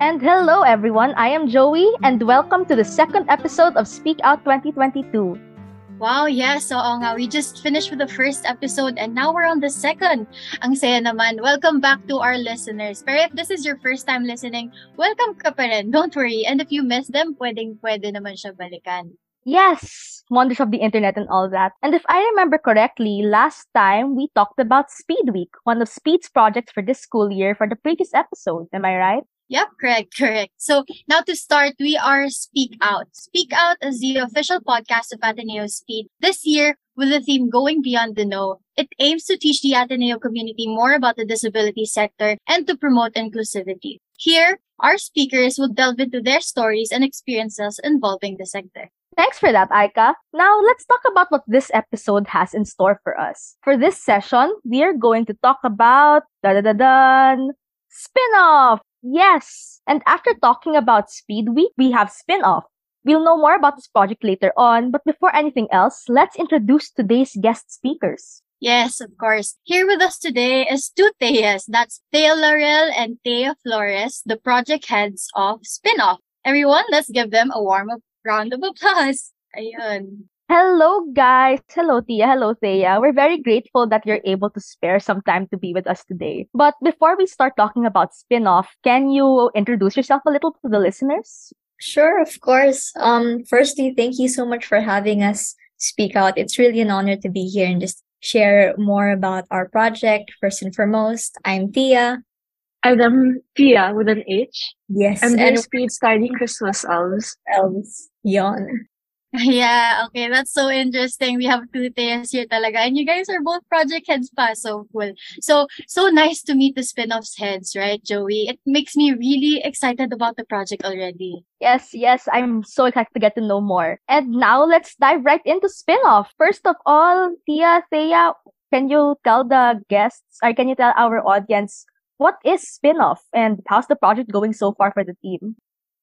And hello everyone, I am Joey and welcome to the second episode of Speak Out 2022. Wow, yes, oo nga. We just finished with the first episode and now we're on the second. Ang saya naman. Welcome back to our listeners. Pero if this is your first time listening, welcome ka pa rin. Don't worry. And if you miss them, pwede naman siya balikan. Yes, wonders of the internet and all that. And if I remember correctly, last time we talked about Speed Week, one of Speed's projects for this school year for the previous episode. Am I right? Yep, correct. So now to start, we are Speak Out. Speak Out is the official podcast of Ateneo Speed. This year, with the theme Going Beyond the Know, it aims to teach the Ateneo community more about the disability sector and to promote inclusivity. Here, our speakers will delve into their stories and experiences involving the sector. Thanks for that, Aika. Now, let's talk about what this episode has in store for us. For this session, we are going to talk about Spin Off! Yes! And after talking about Speed Week, we have Spin Off. We'll know more about this project later on, but before anything else, let's introduce today's guest speakers. Yes, of course. Here with us today is two Theas. That's Thea Laurel and Thea Flores, the project heads of Spin Off. Everyone, let's give them a warm round of applause. Ayun. Hello, guys. Hello, Tia. Hello, Thea. We're very grateful that you're able to spare some time to be with us today. But before we start talking about Spin-Off, can you introduce yourself a little to the listeners? Sure, of course. Firstly, thank you so much for having us speak out. It's really an honor to be here and just share more about our project. First and foremost, I'm Thea. And I'm Thea with an H. Yes. I'm the Speed's Tiny Christmas Elves. Elves. Yon. Yeah, okay, that's so interesting. We have two Theas here talaga. And you guys are both project heads pa, so cool. So nice to meet the Spin-Off's heads, right, Joey? It makes me really excited about the project already. Yes, I'm so excited to get to know more. And now, let's dive right into Spin-Off. First of all, Tia, Thea, can you tell our audience, what is Spin-Off and how's the project going so far for the team?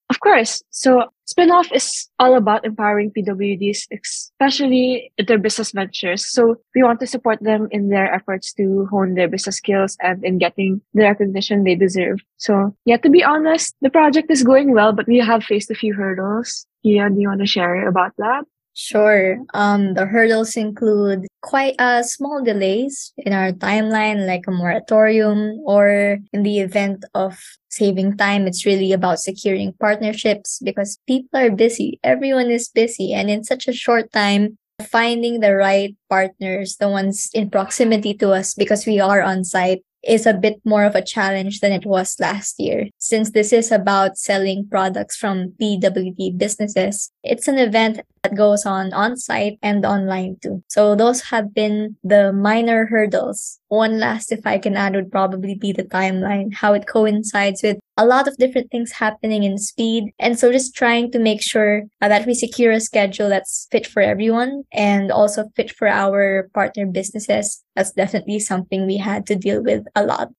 Of course. So Spin-Off is all about empowering PWDs, especially their business ventures. So we want to support them in their efforts to hone their business skills and in getting the recognition they deserve. So yeah, to be honest, the project is going well, but we have faced a few hurdles. Tia, do you want to share about that? Sure. The hurdles include quite small delays in our timeline, like a moratorium, or in the event of saving time, it's really about securing partnerships because people are busy. Everyone is busy. And in such a short time, finding the right partners, the ones in proximity to us because we are on site, is a bit more of a challenge than it was last year. Since this is about selling products from PWD businesses, it's an event that goes on-site and online too. So those have been the minor hurdles. One last, if I can add, would probably be the timeline, how it coincides with a lot of different things happening in Speed. And so just trying to make sure that we secure a schedule that's fit for everyone and also fit for our partner businesses. That's definitely something we had to deal with a lot.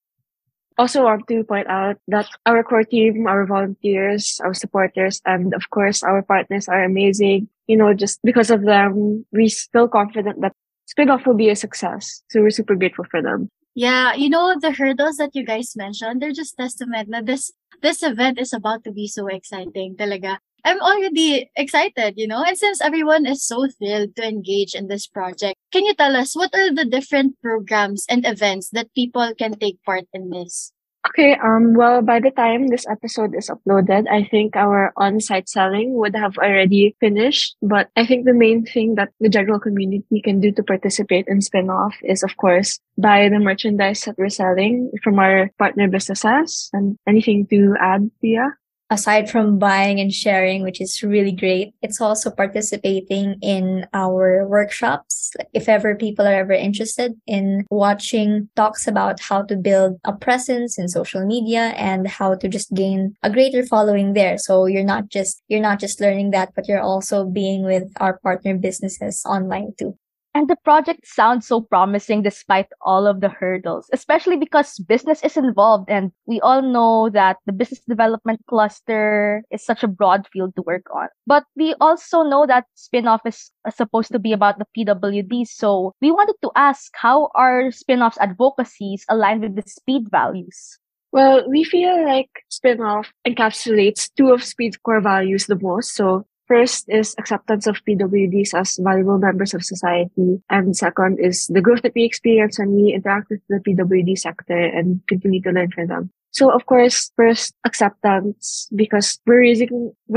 Also want to point out that our core team, our volunteers, our supporters, and of course our partners are amazing. You know, just because of them, we're still confident that Spin-Off will be a success. So we're super grateful for them. Yeah, you know, the hurdles that you guys mentioned, they're just testament that this event is about to be so exciting talaga. I'm already excited, you know, and since everyone is so thrilled to engage in this project, can you tell us what are the different programs and events that people can take part in this? Okay, well, by the time this episode is uploaded, I think our on-site selling would have already finished. But I think the main thing that the general community can do to participate in Spin-Off is, of course, buy the merchandise that we're selling from our partner businesses. And anything to add, Thea? Aside from buying and sharing, which is really great, it's also participating in our workshops. If ever people are ever interested in watching talks about how to build a presence in social media and how to just gain a greater following there. So you're not just learning that, but you're also being with our partner businesses online too. And the project sounds so promising despite all of the hurdles, especially because business is involved and we all know that the business development cluster is such a broad field to work on. But we also know that Spin-Off is supposed to be about the PWD, so we wanted to ask, how are Spin-Off's advocacies aligned with the Speed values? Well, we feel like SPIN OFF encapsulates two of Speed's core values the most. So first is acceptance of PWDs as valuable members of society. And second is the growth that we experience when we interact with the PWD sector and continue to learn from them. So of course, first acceptance, because we're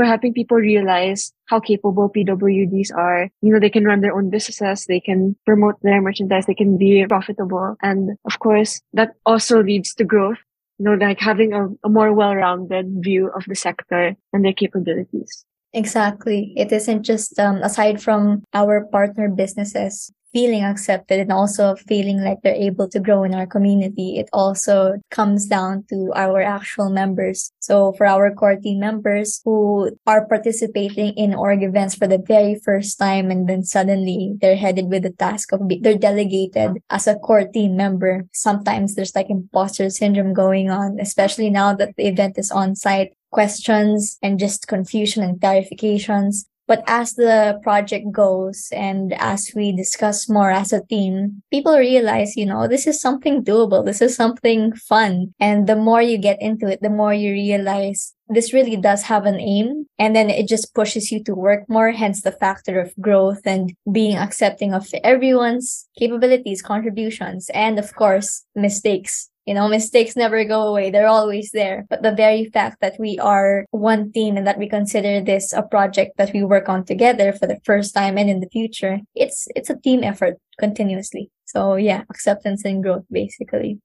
helping people realize how capable PWDs are. You know, they can run their own businesses, they can promote their merchandise, they can be profitable. And of course, that also leads to growth. You know, like having a more well-rounded view of the sector and their capabilities. Exactly. It isn't just, aside from our partner businesses feeling accepted and also feeling like they're able to grow in our community, it also comes down to our actual members. So for our core team members who are participating in org events for the very first time, and then suddenly they're headed with the task of they're delegated as a core team member. Sometimes there's like imposter syndrome going on, especially now that the event is on site. Questions and just confusion and clarifications. But as the project goes and as we discuss more as a team, people realize, you know, this is something doable. This is something fun. And the more you get into it, the more you realize this really does have an aim. And then it just pushes you to work more, hence the factor of growth and being accepting of everyone's capabilities, contributions, and of course, mistakes. You know, mistakes never go away. They're always there. But the very fact that we are one team and that we consider this a project that we work on together for the first time and in the future, it's a team effort continuously. So yeah, acceptance and growth, basically.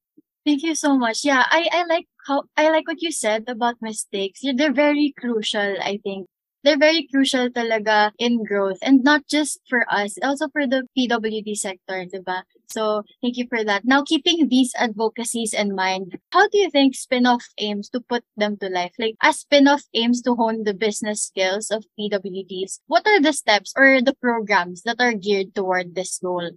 Thank you so much. Yeah, I like what you said about mistakes. They're very crucial, I think. They're very crucial talaga in growth, and not just for us, also for the PWD sector, diba? So thank you for that. Now, keeping these advocacies in mind, how do you think SPIN OFF aims to put them to life? Like, as SPIN OFF aims to hone the business skills of PWDs, what are the steps or the programs that are geared toward this goal?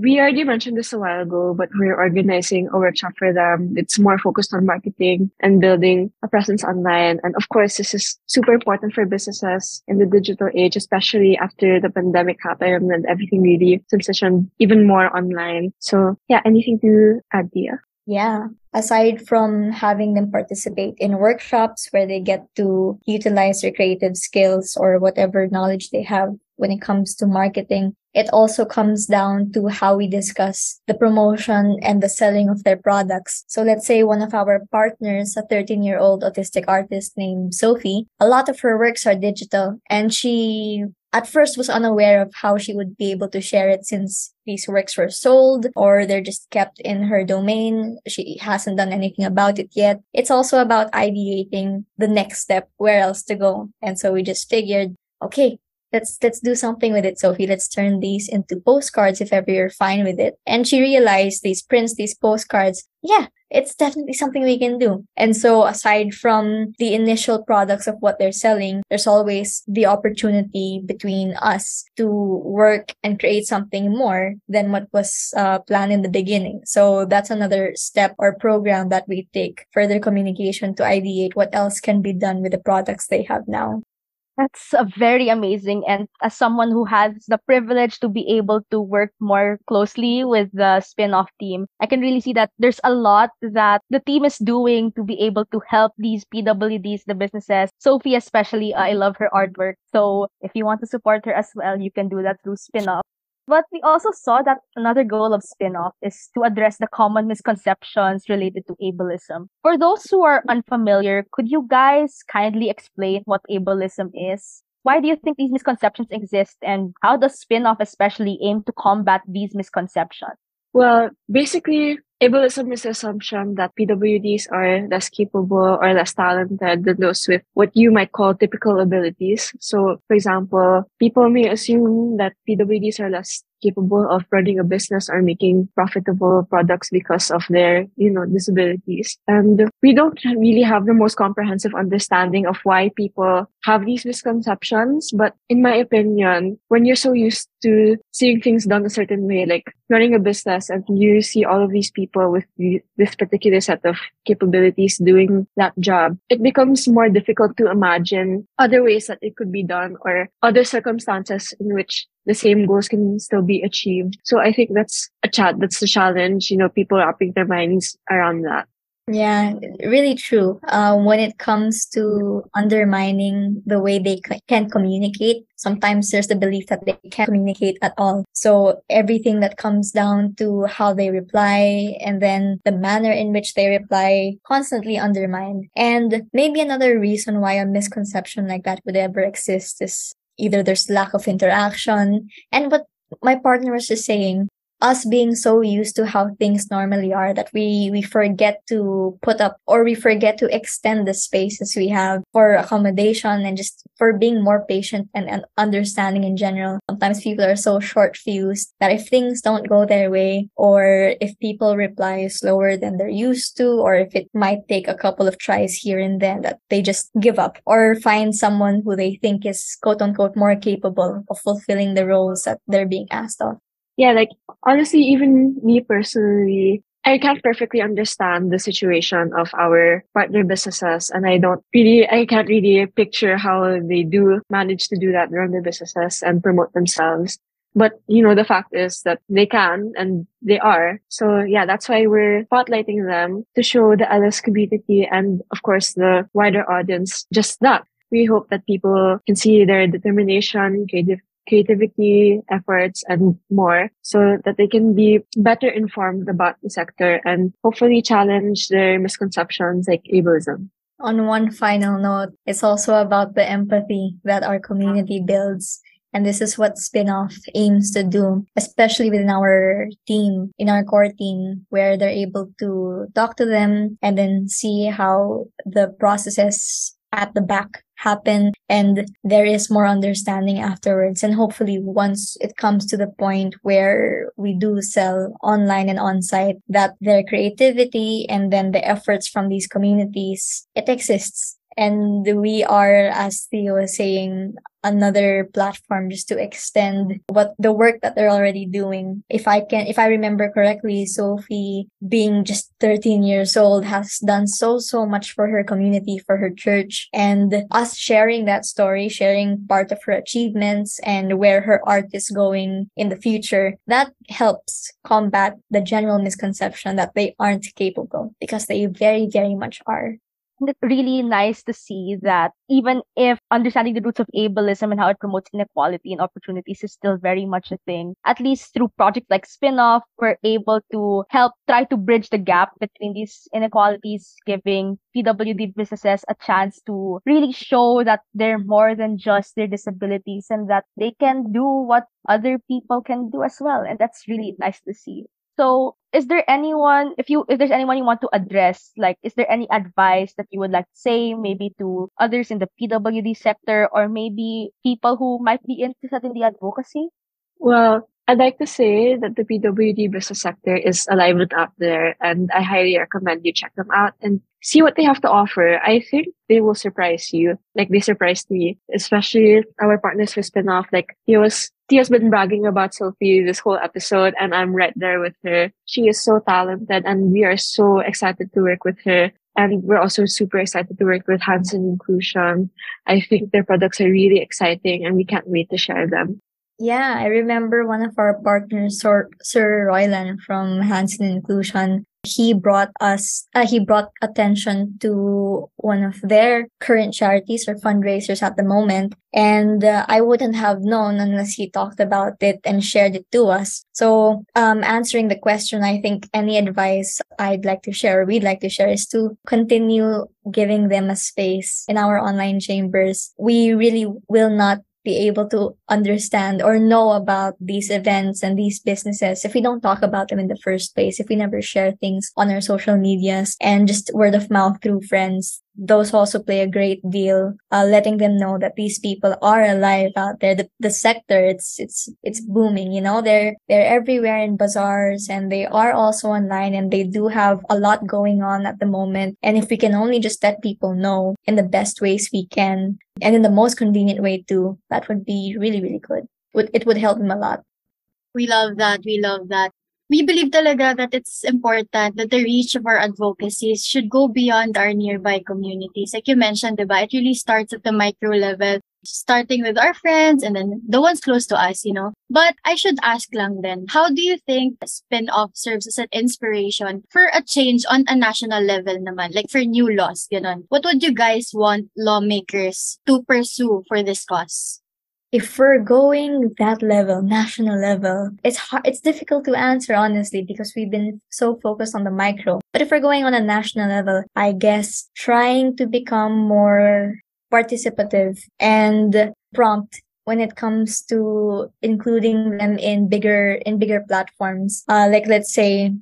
We already mentioned this a while ago, but we're organizing a workshop for them. It's more focused on marketing and building a presence online. And of course, this is super important for businesses in the digital age, especially after the pandemic happened and everything really transitioned even more online. So yeah, anything to add, Thea? Yeah. Aside from having them participate in workshops where they get to utilize their creative skills or whatever knowledge they have when it comes to marketing, it also comes down to how we discuss the promotion and the selling of their products. So let's say one of our partners, a 13-year-old autistic artist named Sophie, a lot of her works are digital, and she at first was unaware of how she would be able to share it since these works were sold or they're just kept in her domain. She hasn't done anything about it yet. It's also about ideating the next step, where else to go. And so we just figured, okay, Let's do something with it, Sophie. Let's turn these into postcards if ever you're fine with it. And she realized these prints, these postcards, yeah, it's definitely something we can do. And so aside from the initial products of what they're selling, there's always the opportunity between us to work and create something more than what was planned in the beginning. So that's another step or program that we take, further communication to ideate what else can be done with the products they have now. That's very amazing. And as someone who has the privilege to be able to work more closely with the SPIN OFF team, I can really see that there's a lot that the team is doing to be able to help these PWDs, the businesses. Sophie especially, I love her artwork. So if you want to support her as well, you can do that through SPIN OFF. But we also saw that another goal of SPIN OFF is to address the common misconceptions related to ableism. For those who are unfamiliar, could you guys kindly explain what ableism is? Why do you think these misconceptions exist, and how does SPIN OFF especially aim to combat these misconceptions? Well, basically, ableism is the assumption that PWDs are less capable or less talented than those with what you might call typical abilities. So, for example, people may assume that PWDs are less capable of running a business or making profitable products because of their, you know, disabilities. And we don't really have the most comprehensive understanding of why people have these misconceptions. But in my opinion, when you're so used to seeing things done a certain way, like running a business, and you see all of these people with this particular set of capabilities doing that job, it becomes more difficult to imagine other ways that it could be done or other circumstances in which the same goals can still be achieved. So I think that's the challenge, you know, people wrapping their minds around that. Yeah, really true. When it comes to undermining the way they can communicate, sometimes there's the belief that they can't communicate at all. So everything that comes down to how they reply and then the manner in which they reply, constantly undermined. And maybe another reason why a misconception like that would ever exist is either there's lack of interaction, and what my partner was just saying, us being so used to how things normally are that we forget to put up, or we forget to extend the spaces we have for accommodation and just for being more patient and understanding in general. Sometimes people are so short-fused that if things don't go their way, or if people reply slower than they're used to, or if it might take a couple of tries here and then, that they just give up or find someone who they think is quote-unquote more capable of fulfilling the roles that they're being asked of. Yeah, like, honestly, even me personally, I can't perfectly understand the situation of our partner businesses, and I can't really picture how they do manage to do that, run their businesses and promote themselves. But, you know, the fact is that they can and they are. So, yeah, that's why we're spotlighting them to show the LS community and, of course, the wider audience just that. We hope that people can see their determination, creativity, efforts, and more, so that they can be better informed about the sector and hopefully challenge their misconceptions like ableism. On one final note, it's also about the empathy that our community builds. And this is what SPIN OFF aims to do, especially within our team, in our core team, where they're able to talk to them and then see how the processes at the back happen, and there is more understanding afterwards. And hopefully, once it comes to the point where we do sell online and on-site, that their creativity and then the efforts from these communities, it exists. And we are, as Theo was saying, another platform just to extend what the work that they're already doing. If I remember correctly, Sophie, being just 13 years old, has done so much for her community, for her church, and us sharing that story, sharing part of her achievements and where her art is going in the future, that helps combat the general misconception that they aren't capable, because they very, very much are. And it's really nice to see that even if understanding the roots of ableism and how it promotes inequality and opportunities is still very much a thing, at least through projects like SPIN OFF, we're able to help try to bridge the gap between these inequalities, giving PWD businesses a chance to really show that they're more than just their disabilities and that they can do what other people can do as well. And that's really nice to see. So if there's anyone you want to address, like, is there any advice that you would like to say maybe to others in the PWD sector, or maybe people who might be interested in the advocacy? Well, I'd like to say that the PWD business sector is alive and out there, and I highly recommend you check them out and see what they have to offer. I think they will surprise you, like they surprised me, especially our partners for SPIN OFF. Like, Thea's been bragging about Sophie this whole episode, and I'm right there with her. She is so talented, and we are so excited to work with her. And we're also super excited to work with Hands On Inclusion. I think their products are really exciting, and we can't wait to share them. Yeah, I remember one of our partners, Sir Royland from Hands On Inclusion. He brought attention to one of their current charities or fundraisers at the moment. And I wouldn't have known unless he talked about it and shared it to us. So answering the question, I think any advice we'd like to share is to continue giving them a space in our online chambers. We really will not be able to understand or know about these events and these businesses if we don't talk about them in the first place, if we never share things on our social medias and just word of mouth through friends. Those also play a great deal, letting them know that these people are alive out there. The sector, it's booming, you know, they're everywhere in bazaars, and they are also online, and they do have a lot going on at the moment. And if we can only just let people know in the best ways we can, and in the most convenient way too, that would be really, really good. It would help them a lot. We love that. We believe talaga that it's important that the reach of our advocacies should go beyond our nearby communities. Like you mentioned, diba? It really starts at the micro level. starting with our friends and then the ones close to us, you know. But I should ask lang then, how do you think spin-off serves as an inspiration for a change on a national level naman? Like for new laws, ganun. What would you guys want lawmakers to pursue for this cause? If we're going that level, national level, it's hard, it's difficult to answer, honestly, because we've been so focused on the micro. But if we're going on a national level, I guess trying to become more participative and prompt when it comes to including them in bigger platforms. Like let's say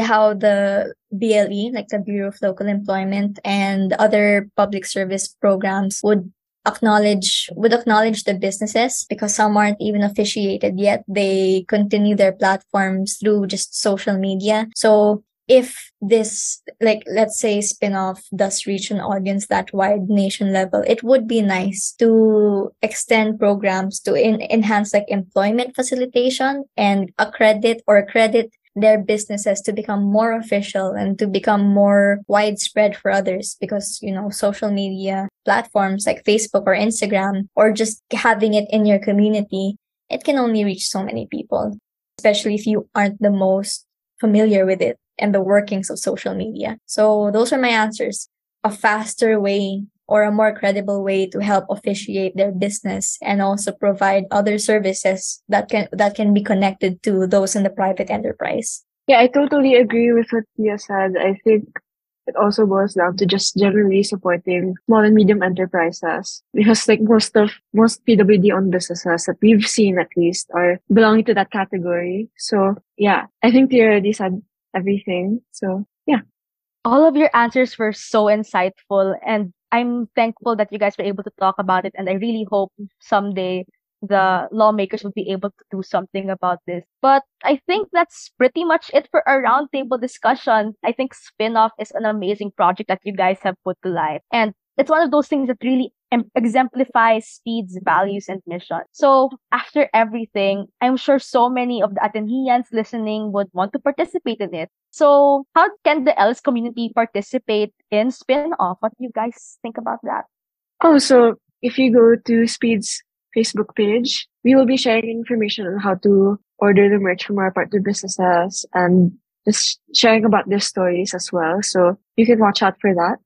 how the BLE, like the Bureau of Local Employment, and other public service programs would acknowledge the businesses, because some aren't even officiated yet. They continue their platforms through just social media. So if this, like, let's say spin-off does reach an audience that wide, nation level, it would be nice to extend programs to enhance like employment facilitation and accredit their businesses to become more official and to become more widespread for others, because, you know, social media platforms like Facebook or Instagram, or just having it in your community, it can only reach so many people, especially if you aren't the most familiar with it and the workings of social media. So those are my answers. A faster way or a more credible way to help officiate their business, and also provide other services that can be connected to those in the private enterprise. Yeah, I totally agree with what Thea said. I think it also boils down to just generally supporting small and medium enterprises, because like most PWD-owned businesses that we've seen at least are belonging to that category. So yeah, I think Thea already said everything. So yeah. All of your answers were so insightful, and I'm thankful that you guys were able to talk about it, and I really hope someday the lawmakers will be able to do something about this. But I think that's pretty much it for our roundtable discussion. I think Spin-Off is an amazing project that you guys have put to life, and it's one of those things that really exemplifies Speed's values and mission. So after everything, I'm sure so many of the Ateneans listening would want to participate in it. So how can the LS community participate in Spin-Off? What do you guys think about that? Oh, so if you go to Speed's Facebook page, we will be sharing information on how to order the merch from our partner businesses, and just sharing about their stories as well. So you can watch out for that.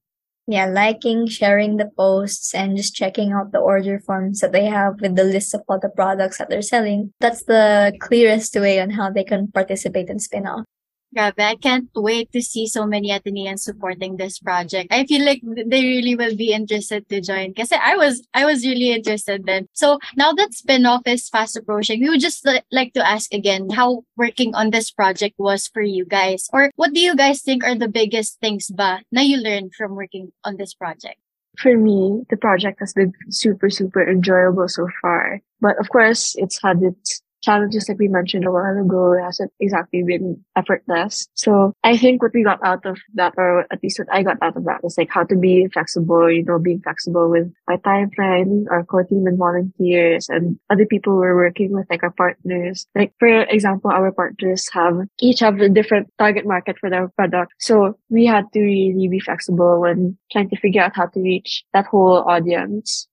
Yeah, liking, sharing the posts, and just checking out the order forms that they have with the list of all the products that they're selling. That's the clearest way on how they can participate in Spin-Off. Grabe, I can't wait to see so many Ateneans supporting this project. I feel like they really will be interested to join. Kasi I was really interested then. So now that Spin-Off is fast approaching, we would just like to ask again how working on this project was for you guys. Or what do you guys think are the biggest things ba na you learned from working on this project? For me, the project has been super, super enjoyable so far. But of course, it's had its challenges, like we mentioned a while ago. It hasn't exactly been effortless. So I think what we got out of that, or at least what I got out of that, was like how to be flexible, you know, being flexible with my timeline, our core team and volunteers, and other people we're working with, like our partners. Like, for example, our partners each have a different target market for their product. So we had to really be flexible when trying to figure out how to reach that whole audience.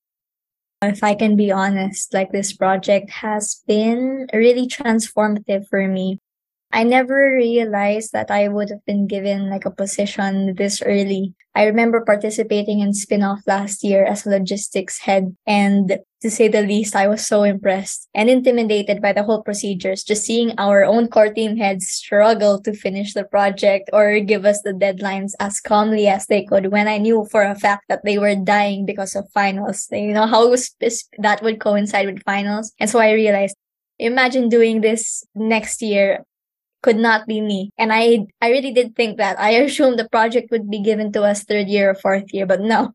If I can be honest, like, this project has been really transformative for me. I never realized that I would have been given like a position this early. I remember participating in Spin-Off last year as a logistics head, and to say the least, I was so impressed and intimidated by the whole procedures. Just seeing our own core team heads struggle to finish the project or give us the deadlines as calmly as they could, when I knew for a fact that they were dying because of finals. You know how that would coincide with finals. And so I realized, imagine doing this next year. Could not be me. And I really did think that. I assumed the project would be given to us third year or fourth year, but no,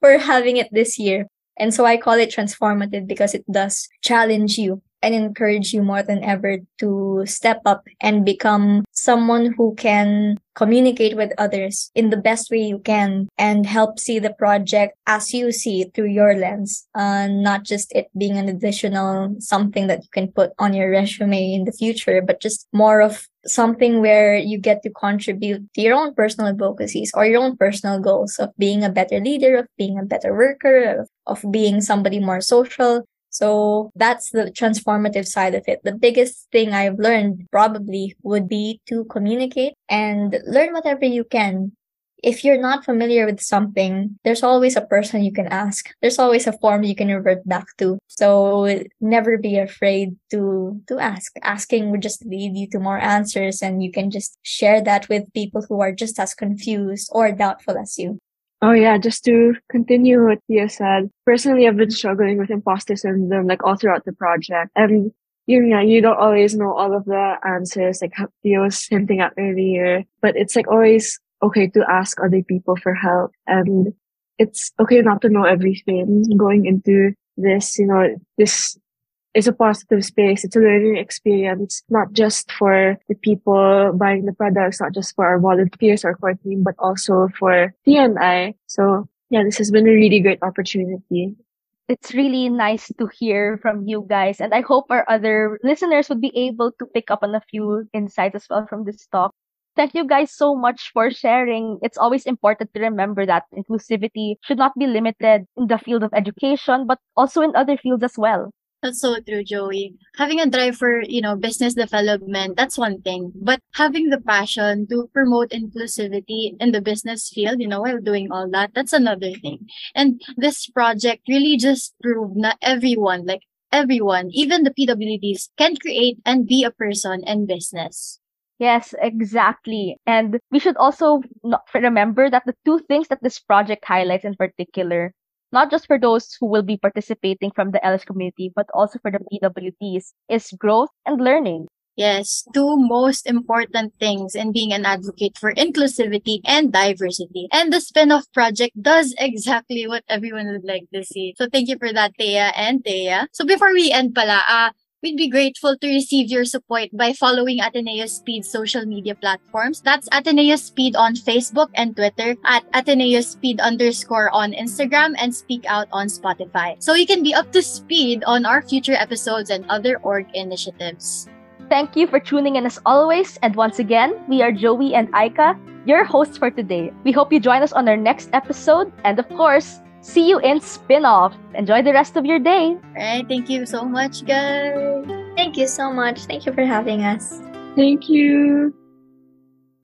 we're having it this year. And so I call it transformative because it does challenge you and encourage you more than ever to step up and become someone who can communicate with others in the best way you can and help see the project as you see it through your lens, not just it being an additional something that you can put on your resume in the future, but just more of something where you get to contribute to your own personal advocacies or your own personal goals of being a better leader, of being a better worker, of being somebody more social. So that's the transformative side of it. The biggest thing I've learned probably would be to communicate and learn whatever you can. If you're not familiar with something, there's always a person you can ask. There's always a form you can revert back to. So never be afraid to ask. Asking would just lead you to more answers, and you can just share that with people who are just as confused or doubtful as you. Oh yeah, just to continue what Thea said, personally, I've been struggling with imposter syndrome like all throughout the project. And you don't always know all of the answers, like Thea was hinting at earlier, but it's like always okay to ask other people for help. And it's okay not to know everything going into this, this is a positive space. It's a learning experience, not just for the people buying the products, not just for our volunteers or core team, but also for Thea and I. So yeah, this has been a really great opportunity. It's really nice to hear from you guys. And I hope our other listeners would be able to pick up on a few insights as well from this talk. Thank you guys so much for sharing. It's always important to remember that inclusivity should not be limited in the field of education, but also in other fields as well. That's so true, Joey. Having a drive for, business development, that's one thing. But having the passion to promote inclusivity in the business field, while doing all that, that's another thing. And this project really just proved that everyone, even the PWDs, can create and be a person in business. Yes, exactly. And we should also remember that the two things that this project highlights in particular, not just for those who will be participating from the LS community, but also for the PWDs, is growth and learning. Yes, two most important things in being an advocate for inclusivity and diversity. And the spin-off project does exactly what everyone would like to see. So thank you for that, Thea and Thea. So before we end pala, we'd be grateful to receive your support by following Ateneo Speed's social media platforms. That's Ateneo Speed on Facebook and Twitter, at @AteneoSpeed_on Instagram, and Speak Out on Spotify. So you can be up to speed on our future episodes and other org initiatives. Thank you for tuning in as always. And once again, we are Joey and Aika, your hosts for today. We hope you join us on our next episode. And of course, see you in Spin Off. Enjoy the rest of your day. All right. Thank you so much, guys. Thank you so much. Thank you for having us. Thank you.